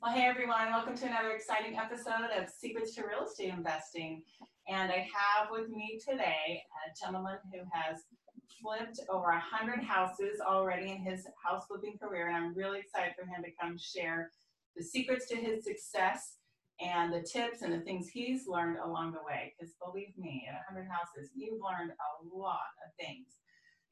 Well, hey everyone, welcome to another exciting episode of Secrets to Real Estate Investing. And I have with me today a gentleman who has flipped over 100 houses already in his house flipping career. And I'm really excited for him to come share the secrets to his success and the tips and the things he's learned along the way. Because believe me, at 100 houses, you've learned a lot of things.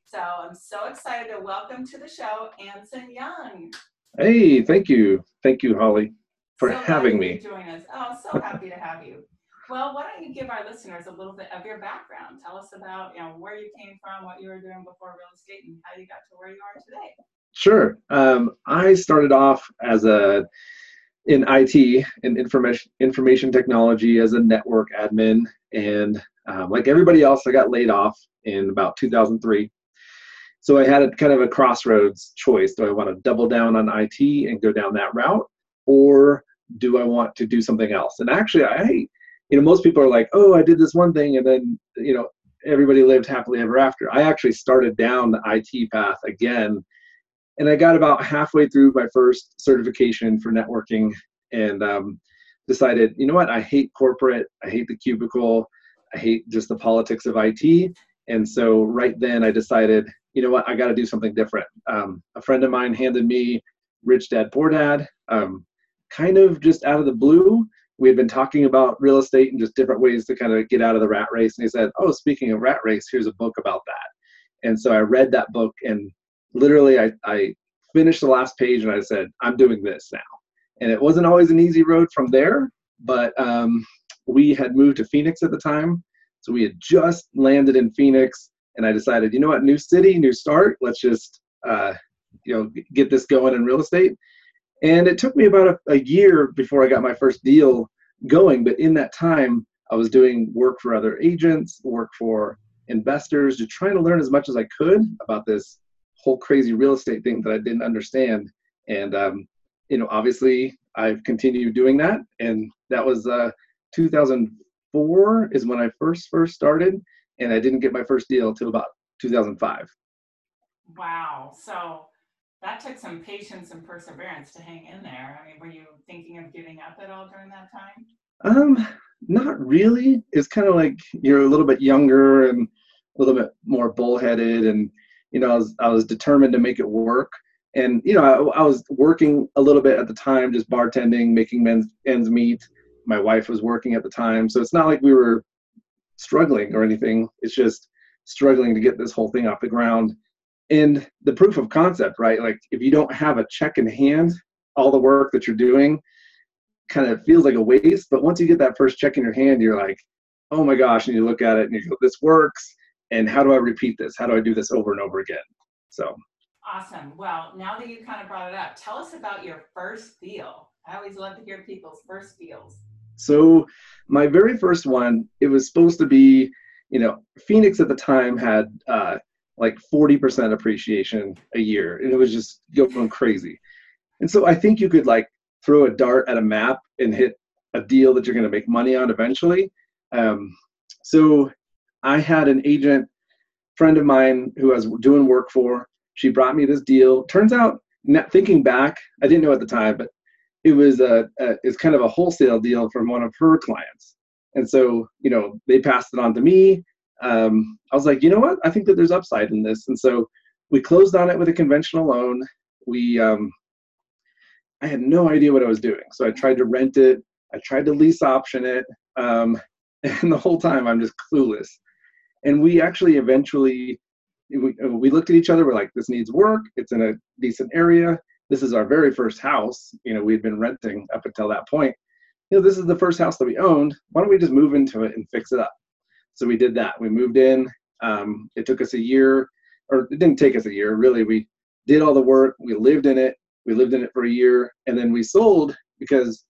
So I'm so excited to welcome to the show, Anson Young. Hey, thank you. Thank you, Holly, for having me. Join us. Oh, so happy to have you. Well, why don't you give our listeners a little bit of your background? Tell us about, you know, where you came from, what you were doing before real estate, and how you got to where you are today. Sure. I started off as in IT, in information technology, as a network admin. And like everybody else, I got laid off in about 2003. So I had a kind of a crossroads choice. Do I want to double down on IT and go down that route, or do I want to do something else? And actually, most people are like, oh, I did this one thing and then, everybody lived happily ever after. I actually started down the IT path again, and I got about halfway through my first certification for networking and decided, you know what, I hate corporate, I hate the cubicle, I hate just the politics of IT. And so right then I decided, you know what, I got to do something different. A friend of mine handed me Rich Dad Poor Dad, kind of just out of the blue. We had been talking about real estate and just different ways to kind of get out of the rat race. And he said, oh, speaking of rat race, here's a book about that. And so I read that book, and literally I finished the last page and I said, I'm doing this now. And it wasn't always an easy road from there, but we had moved to Phoenix at the time. So we had just landed in Phoenix. And I decided, you know what, new city, new start, let's just, get this going in real estate. And it took me about a year before I got my first deal going. But in that time, I was doing work for other agents, work for investors, just trying to learn as much as I could about this whole crazy real estate thing that I didn't understand. And, obviously, I've continued doing that. And that was 2004 is when I first started. And I didn't get my first deal till about 2005. Wow. So that took some patience and perseverance to hang in there. I mean, were you thinking of giving up at all during that time? Not really. It's kind of like you're a little bit younger and a little bit more bullheaded. And, I was determined to make it work. And, I was working a little bit at the time, just bartending, making ends meet. My wife was working at the time. So it's not like we were struggling or anything. It's just struggling to get this whole thing off the ground. And the proof of concept, right? Like if you don't have a check in hand, all the work that you're doing kind of feels like a waste. But once you get that first check in your hand, you're like, oh my gosh. And you look at it and you go, this works. And how do I repeat this? How do I do this over and over again? So awesome. Well, now that you kind of brought it up, tell us about your first deal. I always love to hear people's first deals. So my very first one, it was supposed to be, Phoenix at the time had like 40% appreciation a year, and it was just going crazy. And so I think you could like throw a dart at a map and hit a deal that you're going to make money on eventually. So I had an agent friend of mine who I was doing work for. She brought me this deal. Turns out, thinking back, I didn't know at the time, but it was it's kind of a wholesale deal from one of her clients. And so, they passed it on to me. I was like, you know what? I think that there's upside in this. And so we closed on it with a conventional loan. We, I had no idea what I was doing. So I tried to rent it. I tried to lease option it. And the whole time I'm just clueless. And we actually eventually, we looked at each other. We're like, this needs work. It's in a decent area. This is our very first house. We had been renting up until that point. This is the first house that we owned. Why don't we just move into it and fix it up? So we did that. We moved in. It took us a year, or it didn't take us a year, really. We did all the work. We lived in it. We lived in it for a year. And then we sold because,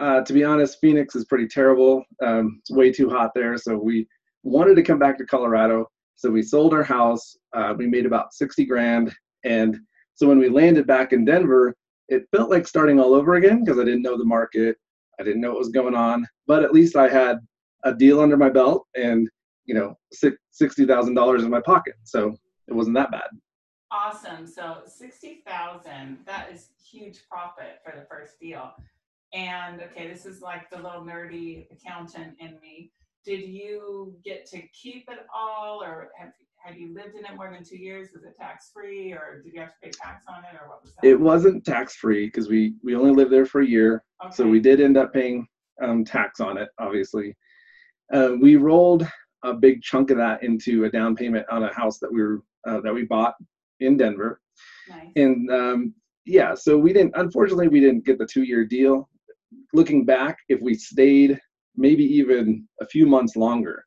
to be honest, Phoenix is pretty terrible. It's way too hot there. So we wanted to come back to Colorado. So we sold our house. We made about 60 grand. And so when we landed back in Denver, it felt like starting all over again because I didn't know the market. I didn't know what was going on. But at least I had a deal under my belt and, $60,000 in my pocket. So it wasn't that bad. Awesome. So 60,000, that is huge profit for the first deal. And okay, this is like the little nerdy accountant in me. Did you get to keep it all, or have you lived in it more than 2 years? Was it tax-free, or did you have to pay tax on it, or what was that? It wasn't tax-free because we only lived there for a year. Okay. So we did end up paying tax on it, obviously. We rolled a big chunk of that into a down payment on a house that we bought in Denver. Nice. And yeah, so unfortunately we didn't get the 2-year deal. Looking back, if we stayed maybe even a few months longer,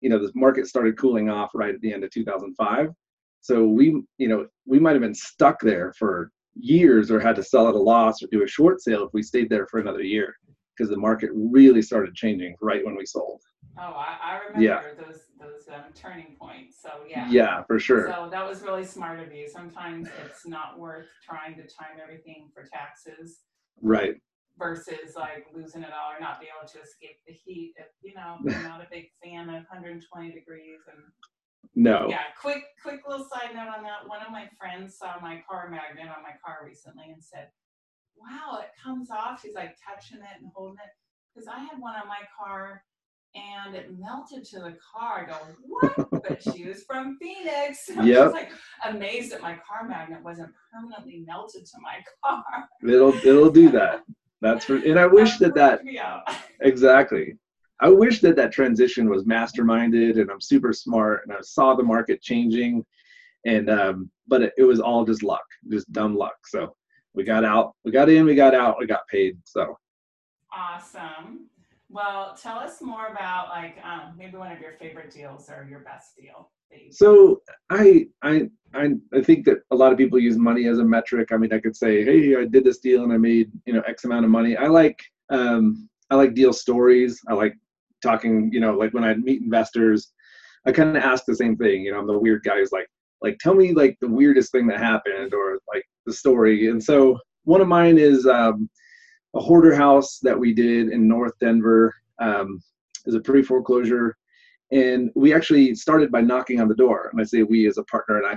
you know, the market started cooling off right at the end of 2005. So we might've been stuck there for years, or had to sell at a loss or do a short sale if we stayed there for another year, because the market really started changing right when we sold. Oh, I remember those turning points. So yeah. Yeah, for sure. So that was really smart of you. Sometimes it's not worth trying to time everything for taxes. Right. Versus like losing it all or not being able to escape the heat. If, you know, I'm not a big fan of 120 degrees. And no. Yeah, quick little side note on that. One of my friends saw my car magnet on my car recently and said, wow, it comes off. She's like touching it and holding it. Because I had one on my car and it melted to the car. I go, what? But she was from Phoenix. I was like amazed that my car magnet wasn't permanently melted to my car. It'll do that. That's for, and I wish exactly. I wish that transition was masterminded, and I'm super smart and I saw the market changing, and but it was all just luck, just dumb luck. So we got out, we got in, we got out, we got paid. So awesome. Well, tell us more about like maybe one of your favorite deals or your best deal. So I think that a lot of people use money as a metric. I mean, I could say, hey, I did this deal and I made, you know, X amount of money. I like deal stories. I like talking, you know, like when I meet investors, I kind of ask the same thing. You know, I'm the weird guy who's like tell me like the weirdest thing that happened, or like the story. And so one of mine is a hoarder house that we did in North Denver. Is a pre-foreclosure. And we actually started by knocking on the door. And I say we as a partner and I.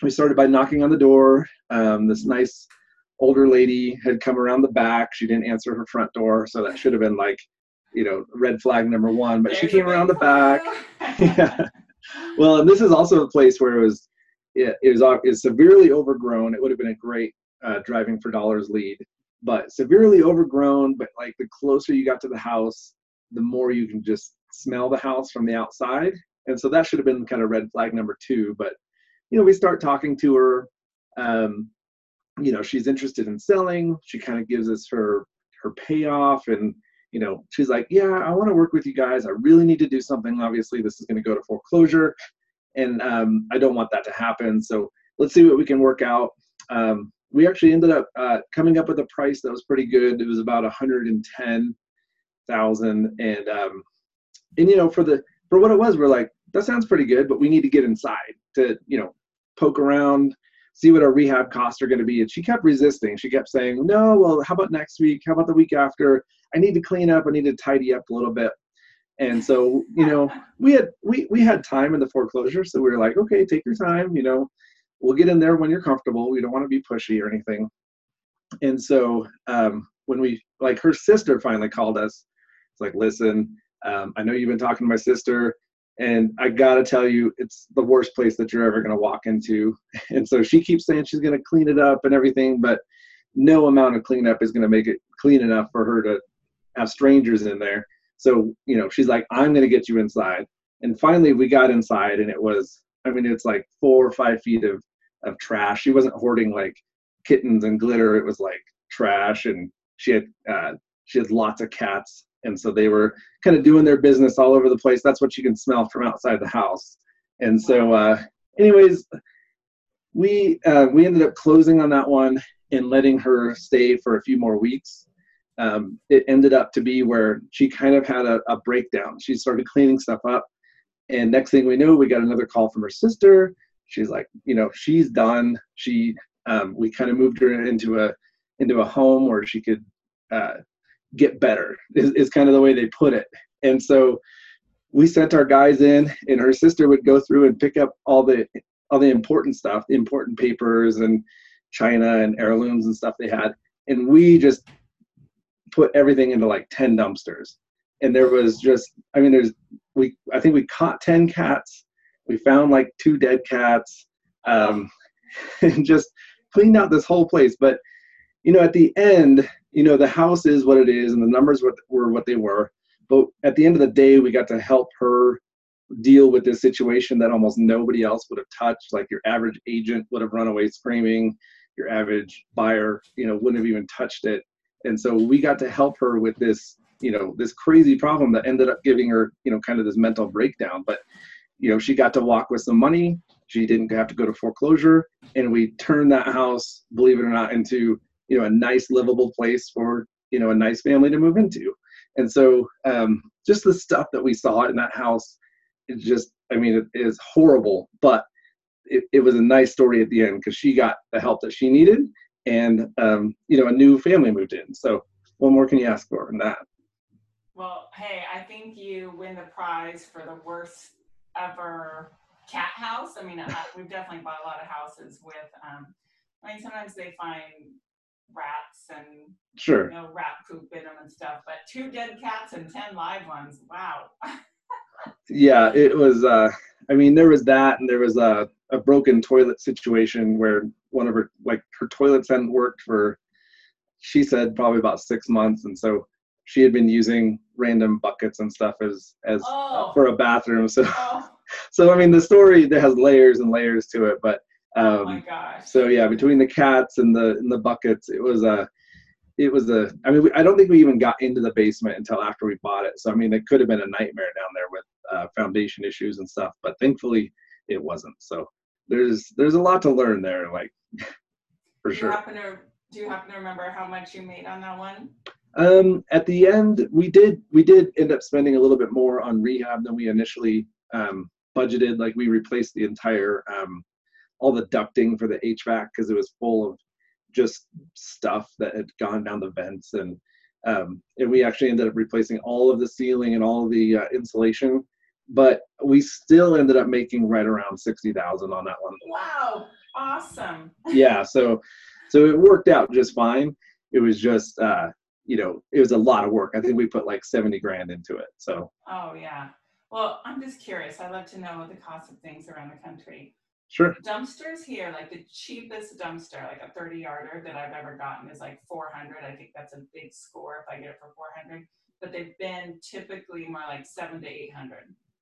We started by knocking on the door. This nice older lady had come around the back. She didn't answer her front door. So that should have been like, you know, red flag number one. But she came around the back. Yeah. Well, and this is also a place where it was severely overgrown. It would have been a great driving for dollars lead. But severely overgrown. But like the closer you got to the house, the more you can just smell the house from the outside. And so that should have been kind of red flag number two. But, you know, we start talking to her. You know, she's interested in selling. She kind of gives us her payoff. And, you know, she's like, yeah, I want to work with you guys. I really need to do something. Obviously, this is going to go to foreclosure. And I don't want that to happen. So let's see what we can work out. We actually ended up coming up with a price that was pretty good. It was about $110,000. And you know, for what it was, we're like, that sounds pretty good, but we need to get inside to, you know, poke around, see what our rehab costs are going to be. And she kept resisting. She kept saying, no, well, how about next week? How about the week after? I need to clean up. I need to tidy up a little bit. And so, you know, we had time in the foreclosure. So we were like, okay, take your time. You know, we'll get in there when you're comfortable. We don't want to be pushy or anything. And so when we, like, her sister finally called us. It's like, listen, I know you've been talking to my sister, and I got to tell you, it's the worst place that you're ever going to walk into. And so she keeps saying she's going to clean it up and everything, but no amount of cleanup is going to make it clean enough for her to have strangers in there. So, you know, she's like, I'm going to get you inside. And finally we got inside, and it was, I mean, it's like 4 or 5 feet of trash. She wasn't hoarding like kittens and glitter. It was like trash. And she had lots of cats. And so they were kind of doing their business all over the place. That's what you can smell from outside the house. And so anyways, we ended up closing on that one and letting her stay for a few more weeks. It ended up to be where she kind of had a breakdown. She started cleaning stuff up. And next thing we know, we got another call from her sister. She's like, you know, she's done. We kind of moved her into a home where she could get better is kind of the way they put it. And so we sent our guys in, and her sister would go through and pick up all the all the important stuff, the important papers and china and heirlooms and stuff they had. And we just put everything into like 10 dumpsters. And there was just, I mean, I think we caught 10 cats. We found like 2 dead cats, and just cleaned out this whole place. But, you know, at the end, you know, the house is what it is and the numbers were what they were. But at the end of the day, we got to help her deal with this situation that almost nobody else would have touched. Like your average agent would have run away screaming, your average buyer, you know, wouldn't have even touched it. And so we got to help her with this, you know, this crazy problem that ended up giving her, you know, kind of this mental breakdown. But, you know, she got to walk with some money. She didn't have to go to foreclosure. And we turned that house, believe it or not, into, you know, a nice livable place for, you know, a nice family to move into. And so just the stuff that we saw in that house, it just, I mean, it is horrible, but it was a nice story at the end because she got the help that she needed and, you know, a new family moved in. So what more can you ask for than that? Well, hey, I think you win the prize for the worst ever cat house. I mean, we've definitely bought a lot of houses with, I mean, sometimes they find rats and, sure, you know, rat poop in them and stuff, but 2 dead cats and 10 live ones. Wow. Yeah, it was, I mean, there was that, and there was a broken toilet situation where one of her, like, her toilets hadn't worked for, she said, probably about 6 months. And so she had been using random buckets and stuff as for a bathroom. So, I mean, the story that has layers and layers to it, but, oh my gosh. So yeah, between the cats and the buckets, it was a, I mean, I don't think we even got into the basement until after we bought it. So, I mean, it could have been a nightmare down there with foundation issues and stuff, but thankfully it wasn't. So there's a lot to learn there, like, for sure. Do you happen to remember how much you made on that one? At the end, we did end up spending a little bit more on rehab than we initially budgeted. Like, we replaced the entire, all the ducting for the HVAC because it was full of just stuff that had gone down the vents, and we actually ended up replacing all of the ceiling and all of the insulation, but we still ended up making right around $60,000 on that one. Wow, awesome. Yeah, so it worked out just fine. It was just you know, it was a lot of work. I think we put like 70 grand into it. So. Oh yeah. Well, I'm just curious. I love to know the cost of things around the country. Sure. Dumpsters here, like the cheapest dumpster, like a 30-yarder that I've ever gotten is like $400. I think that's a big score if I get it for $400. But they've been typically more like $700 to $800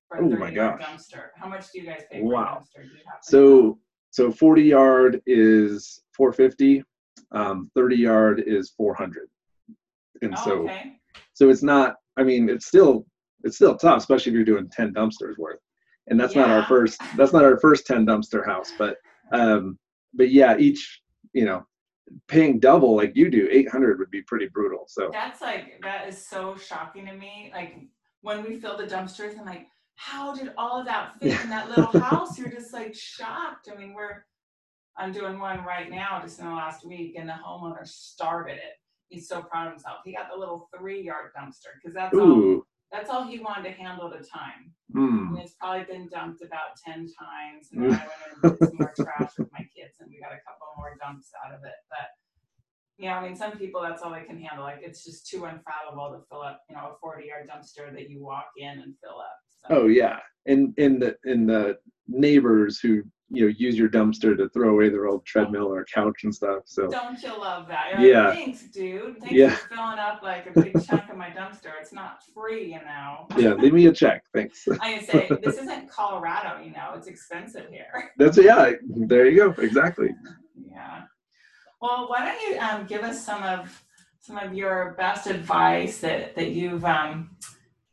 for a 30-yard dumpster. How much do you guys pay for a dumpster? Do you have so 40-yard is $450, 30-yard is $400, and so it's not. I mean, it's still tough, especially if you're doing 10 dumpsters worth. And that's not our first. That's not our first 10 dumpster house, but yeah, each, you know, paying double like you do, $800 would be pretty brutal. So that is so shocking to me. Like, when we fill the dumpsters, I'm like, how did all of that fit in that little house? You're just like shocked. I mean, I'm doing one right now, just in the last week, and the homeowner started it. He's so proud of himself. He got the little 3-yard dumpster because that's all. That's all he wanted to handle at a time. Mm. And it's probably been dumped about 10 times. And I went and did some more trash with my kids, and we got a couple more dumps out of it. But, yeah, I mean, some people, that's all they can handle. Like, it's just too unfathomable to fill up, you know, a 40-yard dumpster that you walk in and fill up. So. Oh, yeah. And in the neighbors who, you know, use your dumpster to throw away their old treadmill or couch and stuff. So don't you love that? You're like, thanks, dude. Thanks for filling up like a big chunk of my dumpster. It's not free, you know. Yeah, leave me a check, thanks. I say this isn't Colorado, you know. It's expensive here. There you go. Exactly. Yeah. Well, why don't you give us some of your best advice that you've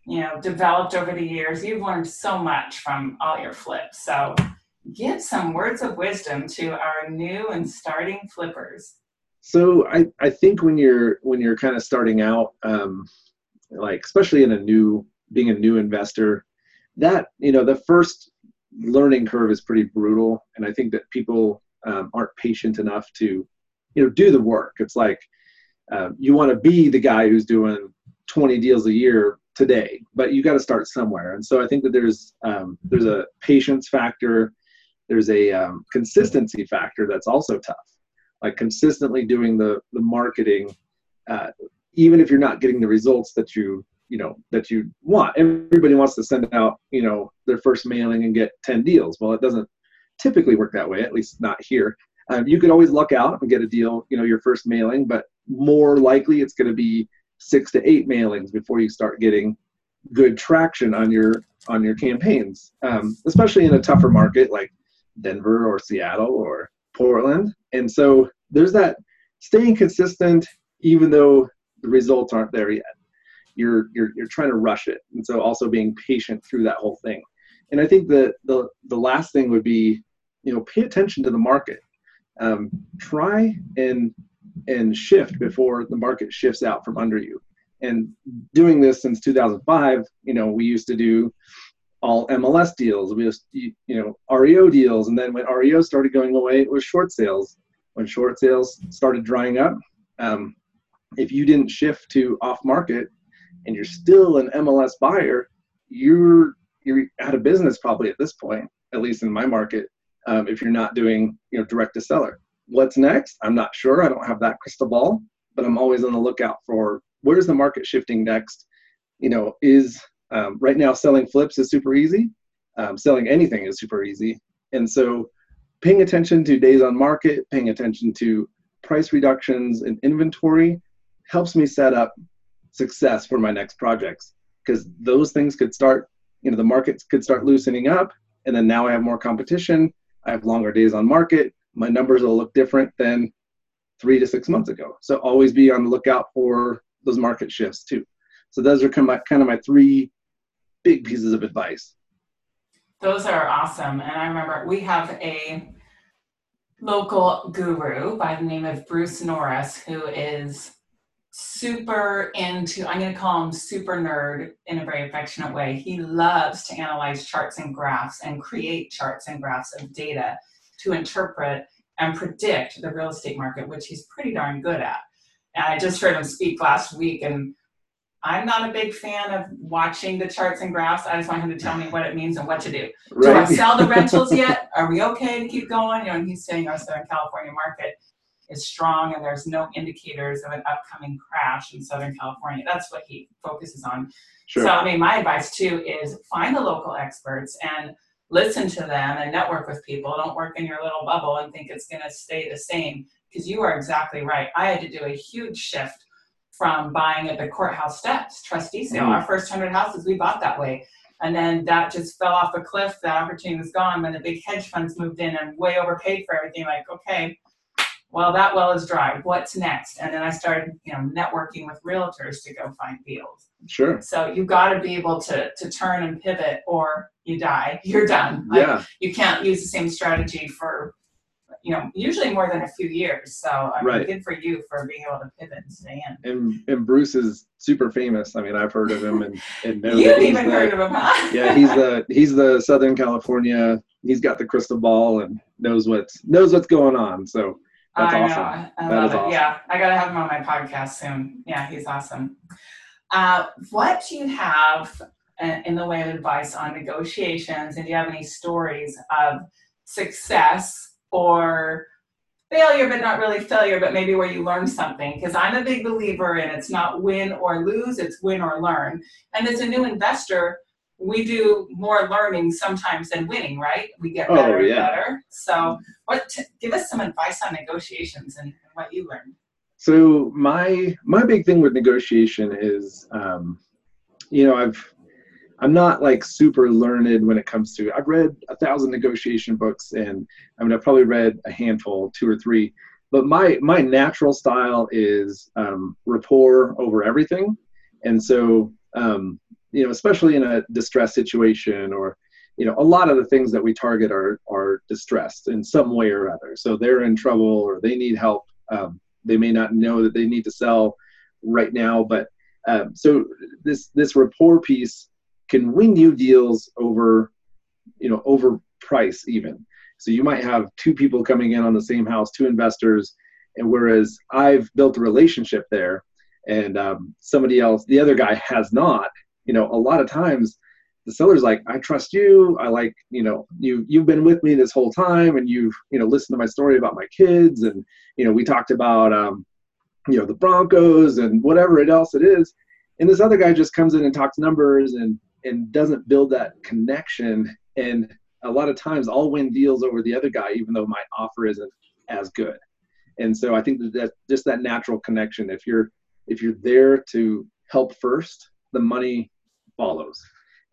you know, developed over the years. You've learned so much from all your flips, so. Give some words of wisdom to our new and starting flippers. So I think when you're kind of starting out, like, especially being a new investor, that, you know, the first learning curve is pretty brutal. And I think that people aren't patient enough to, you know, do the work. It's like, you want to be the guy who's doing 20 deals a year today, but you got to start somewhere. And so I think that there's a patience factor. there's a consistency factor that's also tough. Like consistently doing the marketing, even if you're not getting the results that you want. Everybody wants to send out, their first mailing and get 10 deals. Well, it doesn't typically work that way, at least not here. You could always luck out and get a deal, your first mailing, but more likely it's going to be 6 to 8 mailings before you start getting good traction on your campaigns, especially in a tougher market like Denver or Seattle or Portland. And so there's that staying consistent, even though the results aren't there yet. You're trying to rush it. And so also being patient through that whole thing. And I think the last thing would be, pay attention to the market. Try and shift before the market shifts out from under you. And doing this since 2005, we used to do all MLS deals. We just, REO deals. And then when REO started going away, it was short sales. When short sales started drying up, if you didn't shift to off market and you're still an MLS buyer, you're out of business probably at this point, at least in my market, if you're not doing, direct to seller. What's next? I'm not sure. I don't have that crystal ball, but I'm always on the lookout for where's the market shifting next. Right now selling flips is super easy. Selling anything is super easy. And so paying attention to days on market, paying attention to price reductions and inventory helps me set up success for my next projects, because those things could start, the markets could start loosening up. And then now I have more competition. I have longer days on market. My numbers will look different than 3 to 6 months ago. So always be on the lookout for those market shifts too. So those are kind of my 3 big pieces of advice. Those are awesome. And I remember we have a local guru by the name of Bruce Norris, who is super into, I'm going to call him super nerd in a very affectionate way. He loves to analyze charts and graphs and create charts and graphs of data to interpret and predict the real estate market, which he's pretty darn good at. And I just heard him speak last week, and I'm not a big fan of watching the charts and graphs. I just want him to tell me what it means and what to do. Right. Do I sell the rentals yet? Are we okay to keep going? And he's saying our Southern California market is strong and there's no indicators of an upcoming crash in Southern California. That's what he focuses on. Sure. So, my advice too is find the local experts and listen to them and network with people. Don't work in your little bubble and think it's going to stay the same, because you are exactly right. I had to do a huge shift from buying at the courthouse steps, trustee sale. Our first 100 houses we bought that way. And then that just fell off a cliff. That opportunity was gone when the big hedge funds moved in and way overpaid for everything. Like, okay, well, that well is dry. What's next? And then I started, networking with realtors to go find deals. Sure. So you've got to be able to turn and pivot, or you die. You're done. Yeah. You can't use the same strategy for, usually more than a few years. So right. Good for you for being able to pivot and stay in. And Bruce is super famous. I've heard of him and know. You've even heard of him, huh? Yeah, he's the Southern California. He's got the crystal ball and knows what's going on. So. That's awesome. I love it. Awesome. Yeah, I got to have him on my podcast soon. Yeah, he's awesome. What do you have in the way of advice on negotiations? And do you have any stories of success or failure, but not really failure, but maybe where you learned something? Because I'm a big believer in it's not win or lose, it's win or learn. And as a new investor, we do more learning sometimes than winning, right? We get better and better. So give us some advice on negotiations and what you learned. So my big thing with negotiation is, I'm not like super learned when it comes to, I've read 1,000 negotiation books, and I've probably read a handful, 2 or 3, but my natural style is rapport over everything. And so, especially in a distress situation, or, a lot of the things that we target are distressed in some way or other. So they're in trouble or they need help. They may not know that they need to sell right now, but so this rapport piece can win you deals over price even. So you might have 2 people coming in on the same house, 2 investors, and whereas I've built a relationship there and somebody else, the other guy has not. A lot of times the seller's like, I trust you. I like, you know, you've been with me this whole time, and you've, you know, listened to my story about my kids, and, you know, we talked about, you know, the Broncos and whatever it else it is. And this other guy just comes in and talks numbers and doesn't build that connection. And a lot of times I'll win deals over the other guy, even though my offer isn't as good. And so I think that just that natural connection, if you're there to help first, the money follows.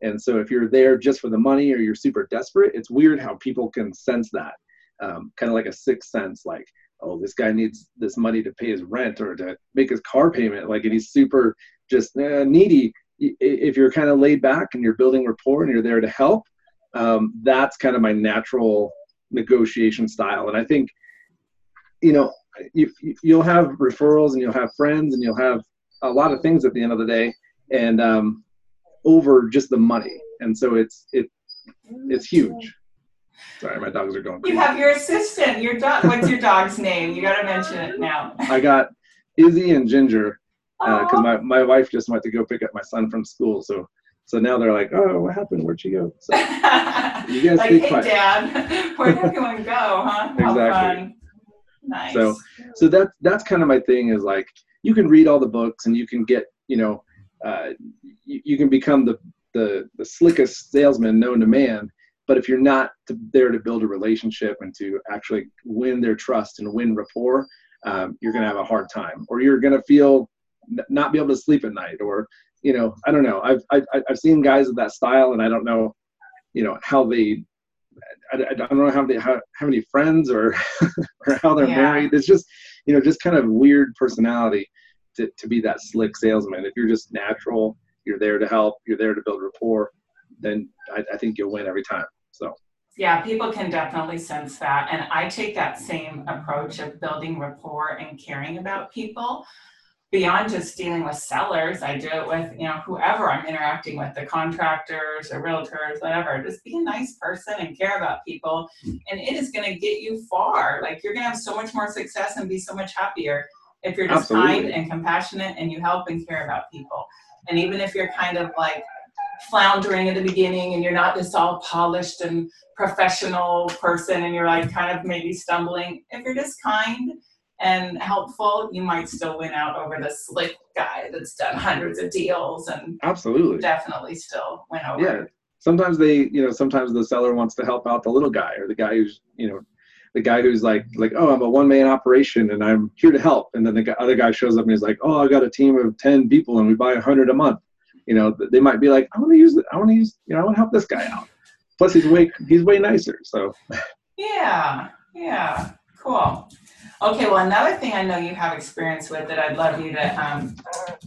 And so if you're there just for the money or you're super desperate, it's weird how people can sense that, kind of like a sixth sense, like, oh, this guy needs this money to pay his rent or to make his car payment. Like, and he's super just needy. If you're kind of laid back and you're building rapport and you're there to help, that's kind of my natural negotiation style. And I think, you know, you'll have referrals and you'll have friends and you'll have a lot of things at the end of the day, and over just the money. And so it's huge. Sorry, my dogs are going crazy. You have your assistant, your dog. What's your dog's name? You got to mention it now. I got Izzy and Ginger, because my wife just went to go pick up my son from school. So now they're like, oh, what happened? Where'd she go? So, you guys like, hey, quiet. Dad, where'd everyone go, huh? Exactly. How fun. Nice. So that's kind of my thing, is like, you can read all the books and you can get, you know, you can become the slickest salesman known to man, but if you're not there to build a relationship and to actually win their trust and win rapport, you're going to have a hard time, or you're going to feel not be able to sleep at night, or, you know, I don't know. I've seen guys of that style, and I don't know, you know, I don't know how they have any friends or or how they're married. It's just, you know, just kind of weird personality to be that slick salesman. If you're just natural, you're there to help, you're there to build rapport, then I think you'll win every time. So yeah, people can definitely sense that. And I take that same approach of building rapport and caring about people beyond just dealing with sellers. I do it with, you know, whoever I'm interacting with, the contractors or realtors, whatever. Just be a nice person and care about people, and it is going to get you far. Like, you're going to have so much more success and be so much happier if you're just kind and compassionate and you help and care about people. And even if you're kind of like floundering at the beginning and you're not this all polished and professional person and you're like kind of maybe stumbling, if you're just kind and helpful, you might still win out over the slick guy that's done hundreds of deals and definitely still win over. Yeah. Sometimes sometimes the seller wants to help out the little guy, or the guy who's, you know, the guy who's like, oh, I'm a one-man operation and I'm here to help. And then the other guy shows up and he's like, oh, I got a team of 10 people and we buy 100 a month. You know, they might be like, I want to help this guy out. Plus he's way nicer. So. Yeah. Yeah. Cool. Okay. Well, another thing I know you have experience with that I'd love you to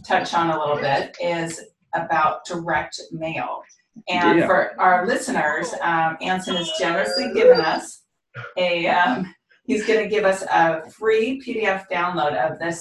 touch on a little bit is about direct mail. And for our listeners, Anson has generously given us he's going to give us a free PDF download of the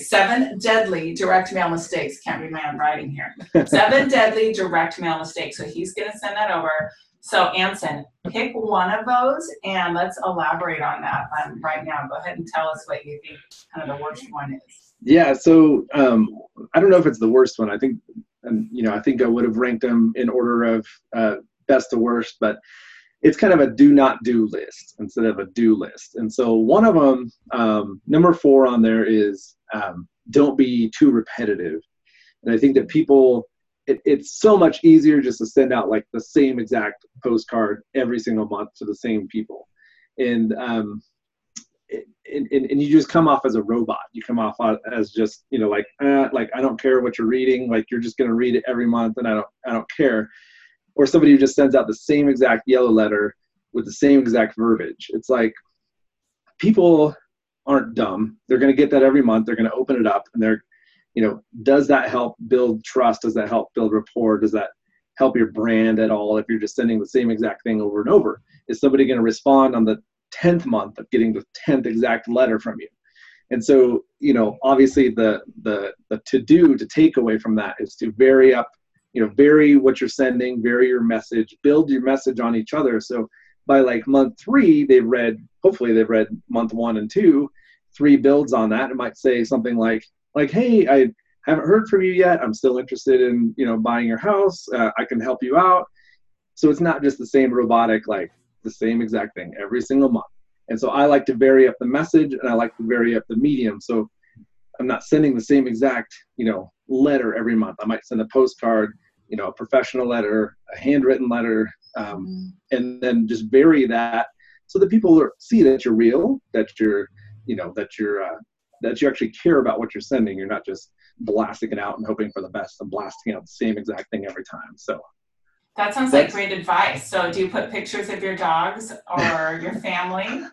seven deadly direct mail mistakes. Can't read my own writing here. 7 deadly direct mail mistakes. So he's going to send that over. So Anson, pick one of those and let's elaborate on that right now. Go ahead and tell us what you think kind of the worst one is. Yeah. So I don't know if it's the worst one. I think, you know, I think I would have ranked them in order of best to worst, but it's kind of a do not do list instead of a do list. And so one of them, number 4 on there is don't be too repetitive. And I think that people, it's so much easier just to send out like the same exact postcard every single month to the same people. And and you just come off as a robot. You come off as just, you know, like I don't care what you're reading. Like, you're just going to read it every month and I don't care. Or somebody who just sends out the same exact yellow letter with the same exact verbiage. It's like, people aren't dumb. They're going to get that every month. They're going to open it up and they're, you know, does that help build trust? Does that help build rapport? Does that help your brand at all? If you're just sending the same exact thing over and over, is somebody going to respond on the 10th month of getting the 10th exact letter from you? And so, you know, obviously the to take away from that is to vary up. You know, vary what you're sending, vary your message, build your message on each other. So by like month 3, hopefully they've read month 1 and 2, 3 builds on that. It might say something like, hey, I, haven't heard from you yet. I'm still interested in, you know, buying your house. I can help you out. So it's not just the same robotic, like the same exact thing every single month. And so I like to vary up the message, and I like to vary up the medium. So I'm not sending the same exact, you know, letter every month. I might send a postcard, you know, a professional letter, a handwritten letter, and then just vary that so that people see that you're real, that you're, you know, that you actually care about what you're sending. You're not just blasting it out and hoping for the best and blasting out the same exact thing every time. So that sounds like great advice. So do you put pictures of your dogs or your family?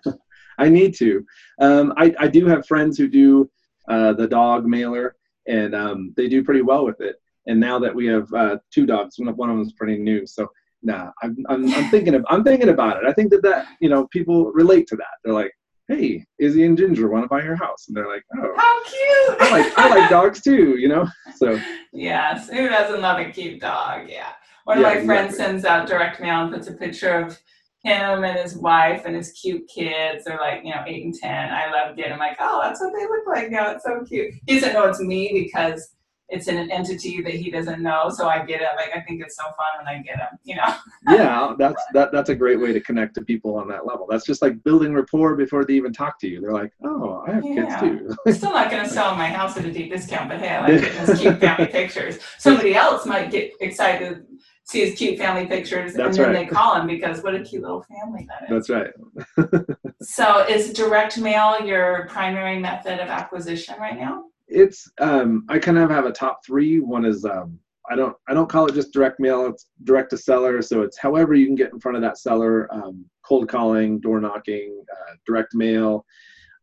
I need to. I do have friends who do the dog mailer, and they do pretty well with it. And now that we have two dogs, one of them is pretty new. So nah, I'm thinking about it. I think that, you know, people relate to that. They're like, hey, Izzy and Ginger want to buy your house. And they're like, oh, how cute. I like dogs too, you know? So yes. Who doesn't love a cute dog? Yeah. One of my friends sends out direct mail and puts a picture of him and his wife and his cute kids. They're like, you know, 8 and 10. I loved it. I'm like, oh, that's what they look like now. It's so cute. He doesn't know it's me because it's an entity that he doesn't know. So I get it. Like, I think it's so fun when I get him, you know? Yeah. That's a great way to connect to people on that level. That's just like building rapport before they even talk to you. They're like, oh, I have kids too. I'm still not going to sell my house at a deep discount, but hey, I like getting those cute family pictures. Somebody else might get excited, see his cute family pictures, that's and then they call him because what a cute little family that is. That's right. So is direct mail your primary method of acquisition right now? It's I kind of have a top three. One is I don't call it just direct mail. It's direct to seller. So it's however you can get in front of that seller, cold calling, door knocking, direct mail,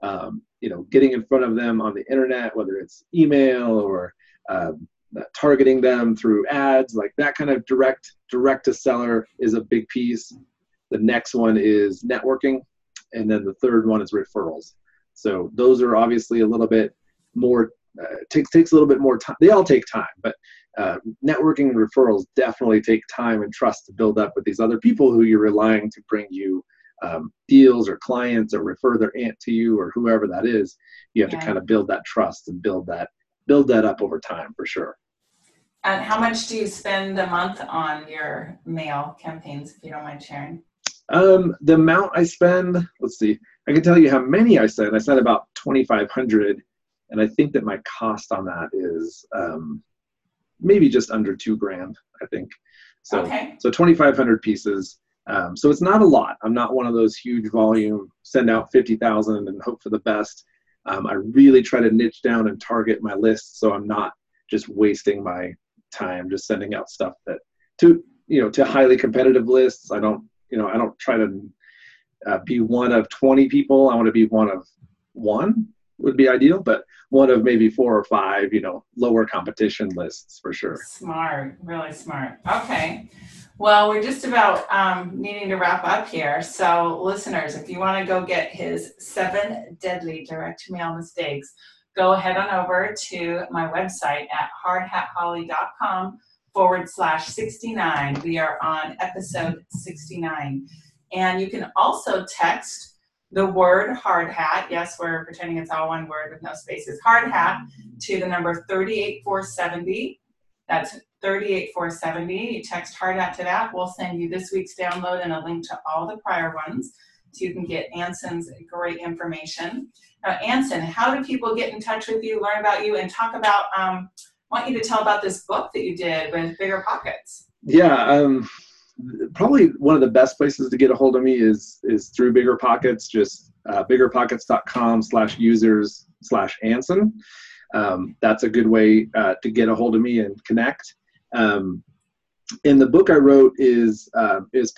you know, getting in front of them on the internet, whether it's email or targeting them through ads, like that kind of direct to seller is a big piece. The next one is networking. And then the third one is referrals. So those are obviously a little bit more, takes a little bit more time. They all take time, but networking and referrals definitely take time and trust to build up with these other people who you're relying to bring you deals or clients or refer their aunt to you or whoever that is. You have to kind of build that trust and build that up over time for sure. And how much do you spend a month on your mail campaigns, if you don't mind sharing? The amount I spend, let's see, I can tell you how many I sent. I sent about 2,500, and I think that my cost on that is maybe just under $2,000, I think. So, so 2,500 pieces. So it's not a lot. I'm not one of those huge volume, send out 50,000 and hope for the best. I really try to niche down and target my list, so I'm not just wasting my time just sending out stuff that to highly competitive lists. I don't try to be one of 20 people. I want to be one of one would be ideal, but one of maybe 4 or 5, you know, lower competition lists for sure. Smart, really smart. Okay. Well, we're just about needing to wrap up here. So listeners, if you want to go get his 7 deadly direct mail mistakes, go ahead on over to my website at hardhatholly.com/69. We are on episode 69. And you can also text the word hard hat. Yes, we're pretending it's all one word with no spaces. Hard hat to the number 38470. That's 38470. You text hard hat to that. We'll send you this week's download and a link to all the prior ones, so you can get Anson's great information. Now, Anson, how do people get in touch with you, learn about you, and talk about? I want you to tell about this book that you did with BiggerPockets. Yeah, probably one of the best places to get a hold of me is through BiggerPockets. Just biggerpockets.com/users/Anson. That's a good way to get a hold of me and connect. And the book I wrote is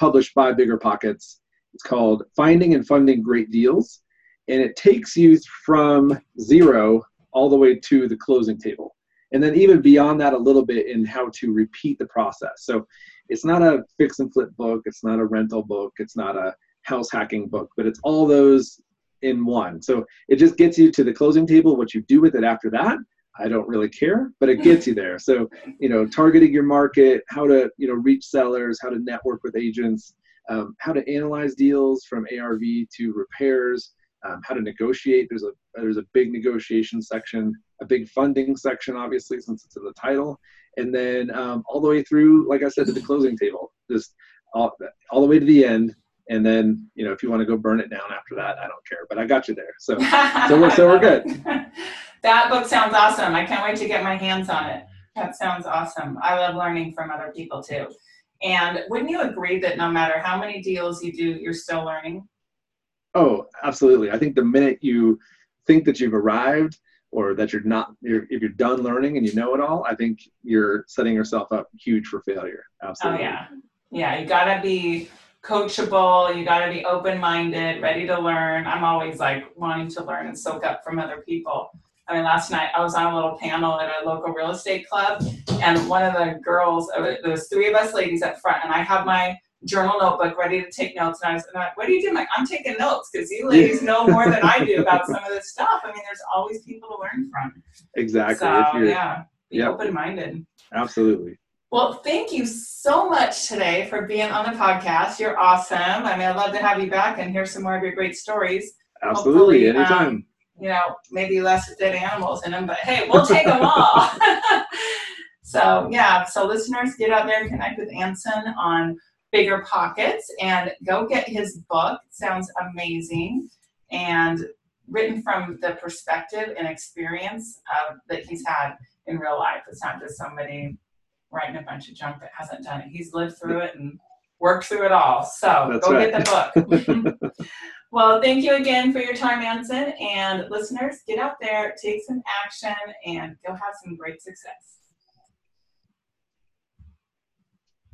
published by BiggerPockets. It's called Finding and Funding Great Deals. And it takes you from zero all the way to the closing table. And then even beyond that a little bit in how to repeat the process. So it's not a fix and flip book. It's not a rental book. It's not a house hacking book, but it's all those in one. So it just gets you to the closing table. What you do with it after that, I don't really care, but it gets you there. So, you know, targeting your market, how to, you know, reach sellers, how to network with agents, how to analyze deals from ARV to repairs, how to negotiate. There's a big negotiation section, a big funding section, obviously, since it's in the title. And then all the way through, like I said, to the closing table, just all the way to the end. And then, you know, if you want to go burn it down after that, I don't care, but I got you there. So, so we're good. That book sounds awesome. I can't wait to get my hands on it. That sounds awesome. I love learning from other people too. And wouldn't you agree that no matter how many deals you do, you're still learning? Oh, absolutely. I think the minute you think that you've arrived, or that you're not, if you're done learning and you know it all, I think you're setting yourself up huge for failure. Absolutely. Oh yeah. Yeah. You gotta be coachable. You gotta be open-minded, ready to learn. I'm always like wanting to learn and soak up from other people. I mean, last night I was on a little panel at a local real estate club, and one of the girls, there was three of us ladies up front, and I had my journal notebook ready to take notes. And I was like, what are you doing? Like, I'm taking notes because you ladies know more than I do about some of this stuff. I mean, there's always people to learn from. Exactly. So, if you're, be open-minded. Absolutely. Well, thank you so much today for being on the podcast. You're awesome. I mean, I'd love to have you back and hear some more of your great stories. Absolutely. Hopefully, anytime. You know, maybe less dead animals in them, but hey, we'll take them all. So yeah, so listeners, get out there and connect with Anson on BiggerPockets and go get his book. It sounds amazing, and written from the perspective and experience that he's had in real life. It's not just somebody writing a bunch of junk that hasn't done it. He's lived through it and worked through it all. So that's go get the book. Well, thank you again for your time, Anson. And listeners, get out there, take some action, and go have some great success.